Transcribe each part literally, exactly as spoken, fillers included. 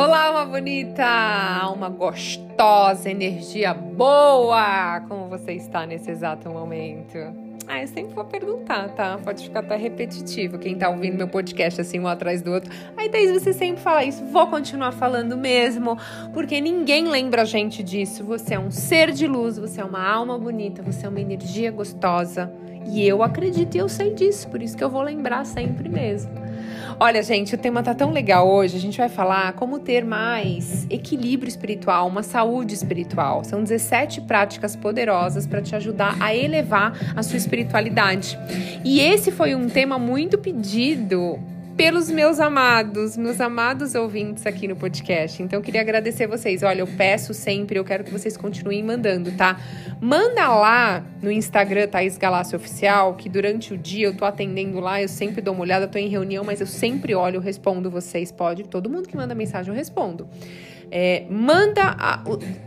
Olá, alma bonita, alma gostosa, energia boa, como você está nesse exato momento? Ah, eu sempre vou perguntar, tá? Pode ficar até repetitivo, quem tá ouvindo meu podcast assim, um atrás do outro. Aí, Thaís, você sempre fala isso, vou continuar falando mesmo, porque ninguém lembra a gente disso. Você é um ser de luz, você é uma alma bonita, você é uma energia gostosa. E eu acredito e eu sei disso, por isso que eu vou lembrar sempre mesmo. Olha, gente, o tema tá tão legal hoje, a gente vai falar como ter mais equilíbrio espiritual, uma saúde espiritual. São dezessete práticas poderosas para te ajudar a elevar a sua espiritualidade. E esse foi um tema muito pedido pelos meus amados, meus amados ouvintes aqui no podcast. Então, eu queria agradecer vocês. Olha, eu peço sempre, eu quero que vocês continuem mandando, tá? Manda lá no Instagram, Thaís Galassi Oficial, que durante o dia eu tô atendendo lá, eu sempre dou uma olhada, eu tô em reunião, mas eu sempre olho, eu respondo vocês, pode? Todo mundo que manda mensagem, eu respondo. É, manda, a,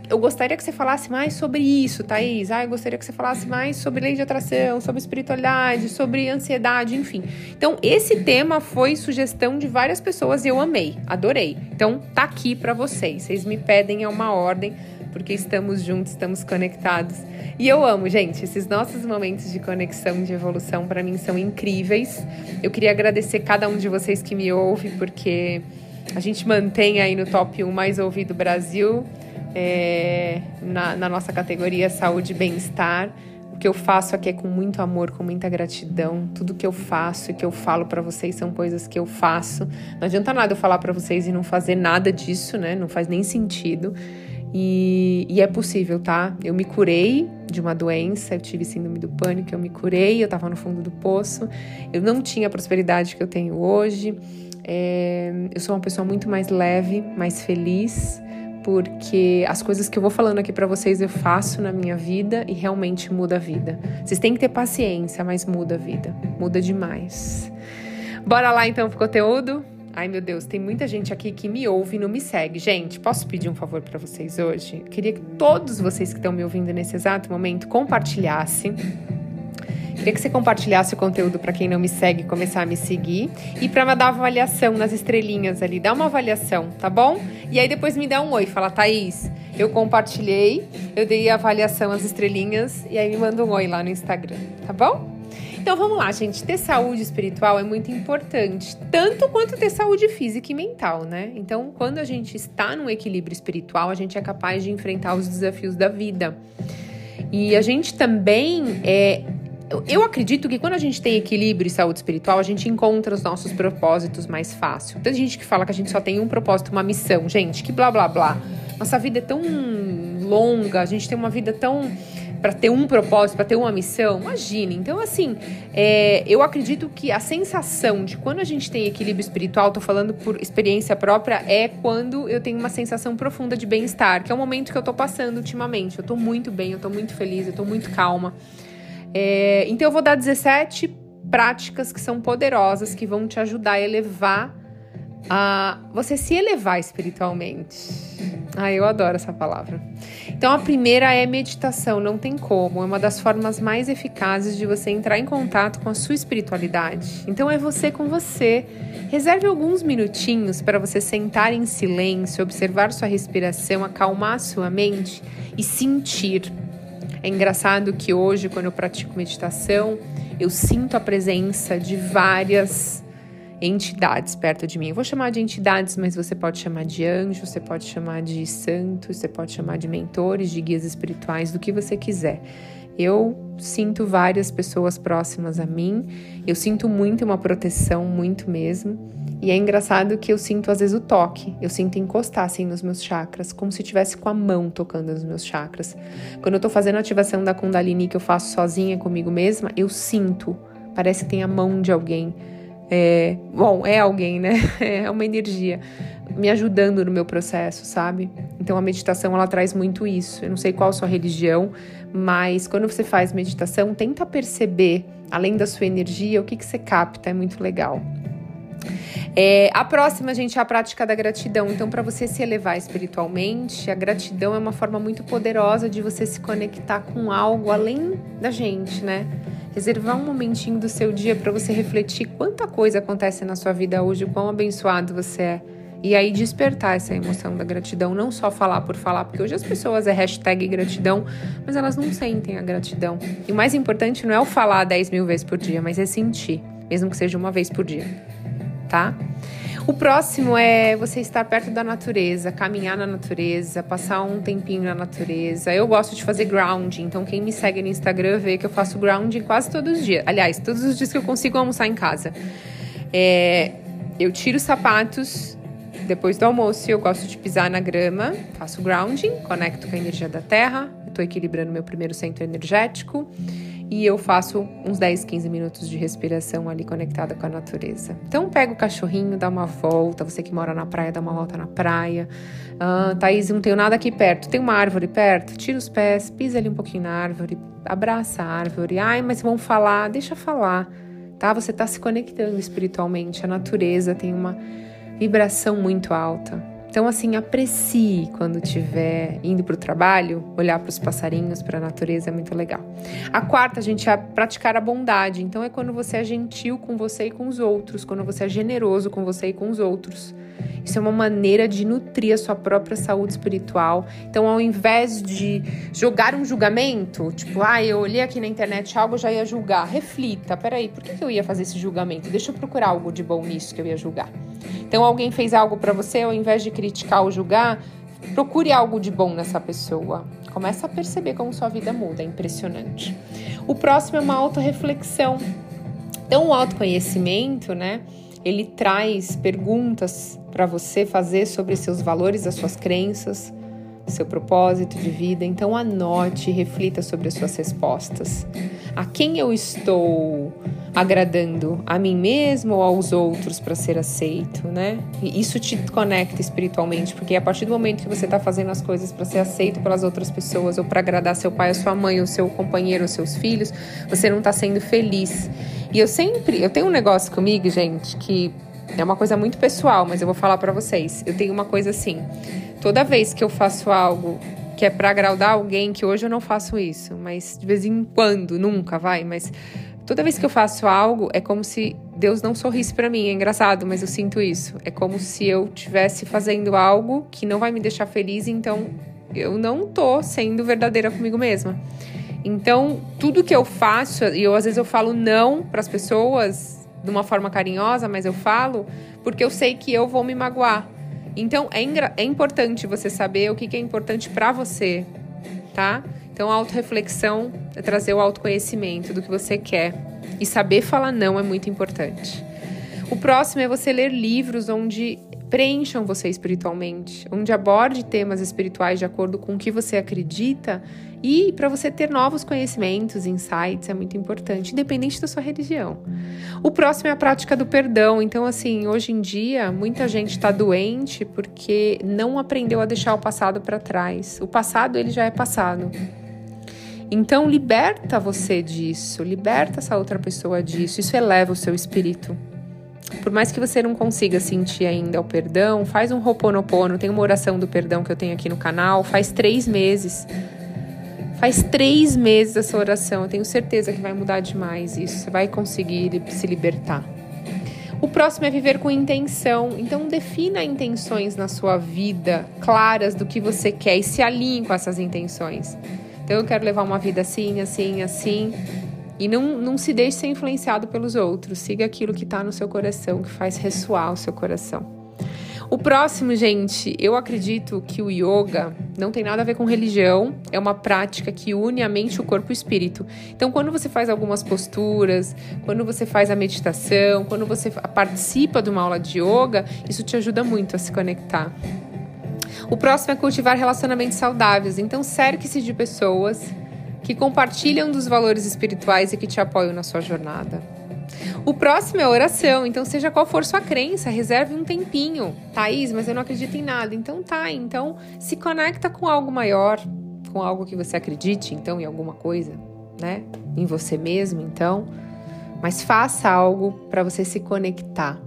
eu gostaria que você falasse mais sobre isso, Thaís. Ah, eu gostaria que você falasse mais sobre lei de atração, sobre espiritualidade, sobre ansiedade, enfim. Então, esse tema foi sugestão de várias pessoas e eu amei, adorei. Então, tá aqui pra vocês. Vocês me pedem, é uma ordem, porque estamos juntos, estamos conectados. E eu amo, gente, esses nossos momentos de conexão, de evolução, pra mim são incríveis. Eu queria agradecer cada um de vocês que me ouve, porque a gente mantém aí no top um mais ouvido Brasil, é, na, na nossa categoria saúde e bem-estar. O que eu faço aqui é com muito amor, com muita gratidão. Tudo que eu faço e que eu falo pra vocês são coisas que eu faço. Não adianta nada eu falar pra vocês e não fazer nada disso, né? Não faz nem sentido. E, e é possível, tá? Eu me curei de uma doença, eu tive síndrome do pânico, eu me curei, eu tava no fundo do poço. Eu não tinha a prosperidade que eu tenho hoje. É, eu sou uma pessoa muito mais leve, mais feliz, porque as coisas que eu vou falando aqui pra vocês eu faço na minha vida e realmente muda a vida. Vocês têm que ter paciência, mas muda a vida, muda demais. Bora lá então pro conteúdo? Ai meu Deus, tem muita gente aqui que me ouve e não me segue. Gente, posso pedir um favor pra vocês hoje? Eu queria que todos vocês que estão me ouvindo nesse exato momento compartilhassem. Queria que você compartilhasse o conteúdo para quem não me segue, começar a me seguir. E para me dar uma avaliação nas estrelinhas ali. Dá uma avaliação, tá bom? E aí depois me dá um oi. Fala, Thaís, eu compartilhei, eu dei a avaliação às estrelinhas. E aí me manda um oi lá no Instagram, tá bom? Então vamos lá, gente. Ter saúde espiritual é muito importante. Tanto quanto ter saúde física e mental, né? Então, quando a gente está num equilíbrio espiritual, a gente é capaz de enfrentar os desafios da vida. E a gente também é... Eu acredito que quando a gente tem equilíbrio e saúde espiritual, a gente encontra os nossos propósitos mais fácil. Tem gente que fala que a gente só tem um propósito, uma missão. Gente, que blá, blá, blá. Nossa vida é tão longa, a gente tem uma vida tão... para ter um propósito, para ter uma missão, imagina. Então, assim, é, eu acredito que a sensação de quando a gente tem equilíbrio espiritual, tô falando por experiência própria, é quando eu tenho uma sensação profunda de bem-estar, que é o momento que eu tô passando ultimamente. Eu tô muito bem, eu tô muito feliz, eu tô muito calma. É, então eu vou dar dezessete práticas que são poderosas, que vão te ajudar a elevar, a você se elevar espiritualmente. Ah, eu adoro essa palavra. Então a primeira é meditação, não tem como, é uma das formas mais eficazes de você entrar em contato com a sua espiritualidade. Então é você com você. Reserve alguns minutinhos para você sentar em silêncio, observar sua respiração, acalmar sua mente e sentir. É engraçado que hoje, quando eu pratico meditação, eu sinto a presença de várias entidades perto de mim. Eu vou chamar de entidades, mas você pode chamar de anjos, você pode chamar de santos, você pode chamar de mentores, de guias espirituais, do que você quiser. Eu sinto várias pessoas próximas a mim, eu sinto muito uma proteção, muito mesmo. E é engraçado que eu sinto, às vezes, o toque. Eu sinto encostar, assim, nos meus chakras, como se tivesse com a mão tocando nos meus chakras. Quando eu tô fazendo a ativação da Kundalini, que eu faço sozinha comigo mesma, eu sinto. Parece que tem a mão de alguém. É... Bom, é alguém, né? É uma energia me ajudando no meu processo, sabe? Então, a meditação, ela traz muito isso. Eu não sei qual a sua religião, mas quando você faz meditação, tenta perceber, além da sua energia, o que, que você capta. É muito legal. É, a próxima, gente, é a prática da gratidão. Então, para você se elevar espiritualmente, a gratidão é uma forma muito poderosa de você se conectar com algo além da gente, né? Reservar um momentinho do seu dia para você refletir quanta coisa acontece na sua vida hoje, o quão abençoado você é. E aí despertar essa emoção da gratidão, não só falar por falar, porque hoje as pessoas é hashtag gratidão, mas elas não sentem a gratidão. E o mais importante não é o falar dez mil vezes por dia, mas é sentir, mesmo que seja uma vez por dia, tá? O próximo é você estar perto da natureza, caminhar na natureza, passar um tempinho na natureza. Eu gosto de fazer grounding, então quem me segue no Instagram vê que eu faço grounding quase todos os dias. Aliás, todos os dias que eu consigo almoçar em casa. É, eu tiro os sapatos depois do almoço e eu gosto de pisar na grama, faço grounding, conecto com a energia da terra, estou equilibrando meu primeiro centro energético. E eu faço uns dez, quinze minutos de respiração ali conectada com a natureza. Então, pega o cachorrinho, dá uma volta. Você que mora na praia, dá uma volta na praia. Ah, Thaís, não tenho nada aqui perto. Tem uma árvore perto? Tira os pés, pisa ali um pouquinho na árvore, abraça a árvore. Ai, mas vão falar. Deixa falar, tá? Você tá se conectando espiritualmente. A natureza tem uma vibração muito alta. Então, assim, aprecie quando estiver indo para o trabalho, olhar para os passarinhos, para a natureza, é muito legal. A quarta, a gente é praticar a bondade. Então, é quando você é gentil com você e com os outros, quando você é generoso com você e com os outros. Isso é uma maneira de nutrir a sua própria saúde espiritual. Então, ao invés de jogar um julgamento, tipo, ah, eu olhei aqui na internet algo, já ia julgar. Reflita, peraí, por que eu ia fazer esse julgamento? Deixa eu procurar algo de bom nisso que eu ia julgar. Então, alguém fez algo para você, ao invés de criticar ou julgar, procure algo de bom nessa pessoa. Começa a perceber como sua vida muda, é impressionante. O próximo é uma autorreflexão. Então, o autoconhecimento, né, ele traz perguntas para você fazer sobre seus valores, as suas crenças, seu propósito de vida. Então, anote e reflita sobre as suas respostas. A quem eu estou agradando, a mim mesmo ou aos outros para ser aceito, né? E isso te conecta espiritualmente, porque a partir do momento que você está fazendo as coisas para ser aceito pelas outras pessoas ou para agradar seu pai, ou sua mãe, ou seu companheiro, ou seus filhos, você não está sendo feliz. E eu sempre, eu tenho um negócio comigo, gente, que é uma coisa muito pessoal, mas eu vou falar para vocês. Eu tenho uma coisa assim, toda vez que eu faço algo que é para agradar alguém, que hoje eu não faço isso, mas de vez em quando, nunca, vai, mas toda vez que eu faço algo, é como se Deus não sorrisse pra mim. É engraçado, mas eu sinto isso. É como se eu estivesse fazendo algo que não vai me deixar feliz, então eu não tô sendo verdadeira comigo mesma. Então, tudo que eu faço, e eu às vezes eu falo não pras pessoas de uma forma carinhosa, mas eu falo porque eu sei que eu vou me magoar. Então, é, ingra- é importante você saber o que, que é importante pra você, tá? Então, a autorreflexão é trazer o autoconhecimento do que você quer. E saber falar não é muito importante. O próximo é você ler livros onde preencham você espiritualmente, onde aborde temas espirituais de acordo com o que você acredita e para você ter novos conhecimentos, insights, é muito importante, independente da sua religião. O próximo é a prática do perdão. Então, assim, hoje em dia, muita gente está doente porque não aprendeu a deixar o passado para trás. O passado, ele já é passado. Então, liberta você disso, liberta essa outra pessoa disso, isso eleva o seu espírito. Por mais que você não consiga sentir ainda o perdão, faz um ho'oponopono, tem uma oração do perdão que eu tenho aqui no canal, faz três meses. Faz três meses essa oração, eu tenho certeza que vai mudar demais isso, você vai conseguir se libertar. O próximo é viver com intenção, então defina intenções na sua vida claras do que você quer e se alinhe com essas intenções. Então, eu quero levar uma vida assim, assim, assim. E não, não se deixe ser influenciado pelos outros. Siga aquilo que está no seu coração, que faz ressoar o seu coração. O próximo, gente, eu acredito que o yoga não tem nada a ver com religião. É uma prática que une a mente, o corpo e o espírito. Então, quando você faz algumas posturas, quando você faz a meditação, quando você participa de uma aula de yoga, isso te ajuda muito a se conectar. O próximo é cultivar relacionamentos saudáveis. Então, cerque-se de pessoas que compartilham dos valores espirituais e que te apoiam na sua jornada. O próximo é a oração. Então, seja qual for sua crença, reserve um tempinho. Thaís, mas eu não acredito em nada. Então, tá. Então, se conecta com algo maior, com algo que você acredite, então, em alguma coisa, né? Em você mesmo, então. Mas faça algo para você se conectar.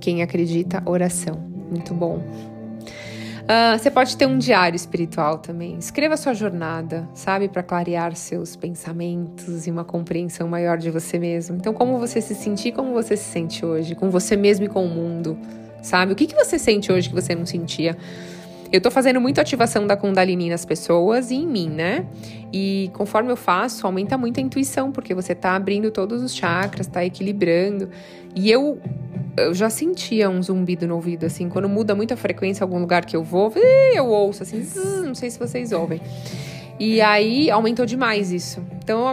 Quem acredita, oração. Muito bom. Uh, você pode ter um diário espiritual também. Escreva sua jornada, sabe? Para clarear seus pensamentos e uma compreensão maior de você mesmo. Então, como você se sentir, como você se sente hoje, com você mesmo e com o mundo. sabe? O que, que você sente hoje que você não sentia? Eu tô fazendo muito ativação da Kundalini nas pessoas e em mim, né? E conforme eu faço, aumenta muito a intuição, porque você tá abrindo todos os chakras, tá equilibrando. E eu, eu já sentia um zumbido no ouvido, assim, quando muda muito a frequência, algum lugar que eu vou, eu ouço, assim, não sei se vocês ouvem. E aí, aumentou demais isso. Então,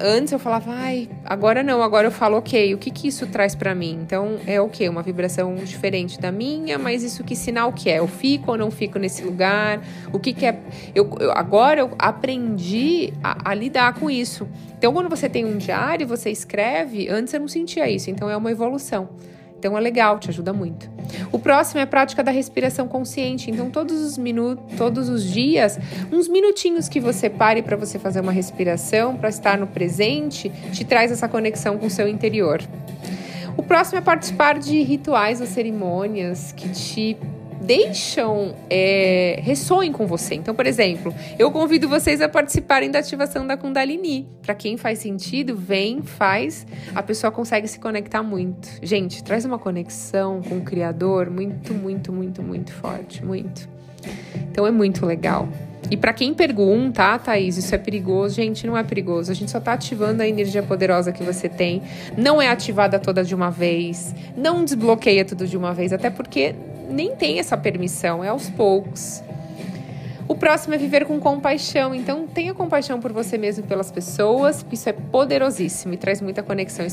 antes eu falava, ai, agora não, agora eu falo, ok, o que que isso traz pra mim? Então, é o quê? Uma vibração diferente da minha, mas isso que sinal que é? Eu fico ou não fico nesse lugar? O que que é? Eu, eu, agora eu aprendi a, a lidar com isso. Então, quando você tem um diário, você escreve, antes eu não sentia isso, então é uma evolução. Então é legal, te ajuda muito. O próximo é a prática da respiração consciente. Então todos os minutos, todos os dias, uns minutinhos que você pare para você fazer uma respiração, para estar no presente, te traz essa conexão com o seu interior. O próximo é participar de rituais ou cerimônias que te deixam, é, ressoem com você. Então, por exemplo, eu convido vocês a participarem da ativação da Kundalini. Para quem faz sentido, vem, faz, a pessoa consegue se conectar muito. Gente, traz uma conexão com o Criador muito, muito, muito, muito forte, muito. Então é muito legal. E para quem pergunta, ah, Thaís, isso é perigoso? Gente, não é perigoso. A gente só tá ativando a energia poderosa que você tem. Não é ativada toda de uma vez. Não desbloqueia tudo de uma vez. Até porque nem tem essa permissão. É aos poucos. O próximo é viver com compaixão. Então, tenha compaixão por você mesmo e pelas pessoas, porque isso é poderosíssimo e traz muita conexão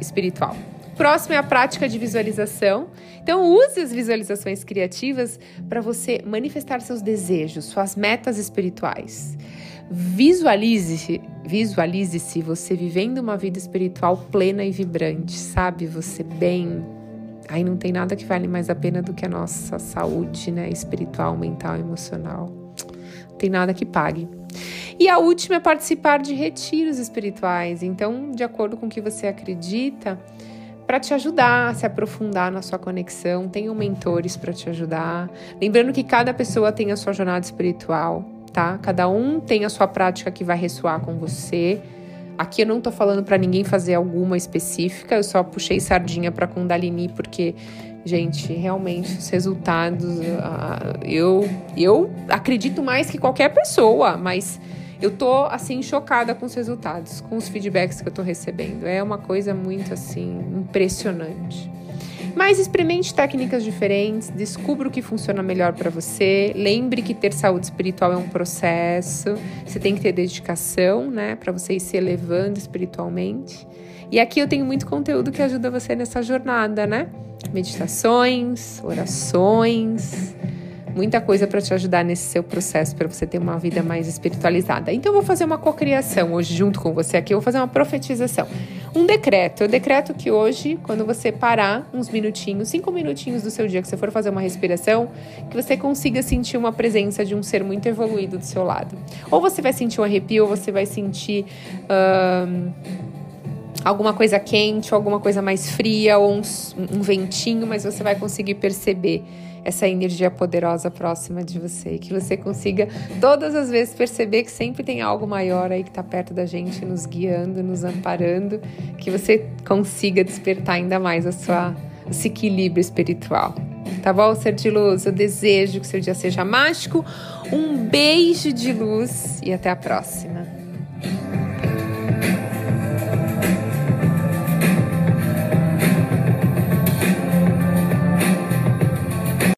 espiritual. O próximo é a prática de visualização. Então, use as visualizações criativas para você manifestar seus desejos, suas metas espirituais. Visualize-se, visualize-se você vivendo uma vida espiritual plena e vibrante, sabe? Você bem. Aí não tem nada que vale mais a pena do que a nossa saúde, né? Espiritual, mental, emocional. Tem nada que pague. E a última é participar de retiros espirituais. Então, de acordo com o que você acredita, para te ajudar a se aprofundar na sua conexão, tenham mentores para te ajudar. Lembrando que cada pessoa tem a sua jornada espiritual, tá? Cada um tem a sua prática que vai ressoar com você. Aqui eu não tô falando para ninguém fazer alguma específica, eu só puxei sardinha para Kundalini porque, gente, realmente os resultados, uh, eu, eu acredito mais que qualquer pessoa, mas eu tô, assim, chocada com os resultados, com os feedbacks que eu tô recebendo. É uma coisa muito, assim, impressionante. Mas experimente técnicas diferentes, descubra o que funciona melhor para você. Lembre que ter saúde espiritual é um processo, você tem que ter dedicação, né, para você ir se elevando espiritualmente. E aqui eu tenho muito conteúdo que ajuda você nessa jornada, né? Meditações, orações, muita coisa para te ajudar nesse seu processo, para você ter uma vida mais espiritualizada. Então eu vou fazer uma cocriação hoje junto com você aqui, eu vou fazer uma profetização. Um decreto, eu decreto que hoje, quando você parar uns minutinhos, cinco minutinhos do seu dia, que você for fazer uma respiração, que você consiga sentir uma presença de um ser muito evoluído do seu lado. Ou você vai sentir um arrepio, ou você vai sentir hum, alguma coisa quente, ou alguma coisa mais fria, ou um, um ventinho, mas você vai conseguir perceber essa energia poderosa próxima de você, que você consiga todas as vezes perceber que sempre tem algo maior aí que está perto da gente, nos guiando, nos amparando, que você consiga despertar ainda mais a sua, esse equilíbrio espiritual. Tá bom, ser de luz? Eu desejo que seu dia seja mágico. Um beijo de luz e até a próxima.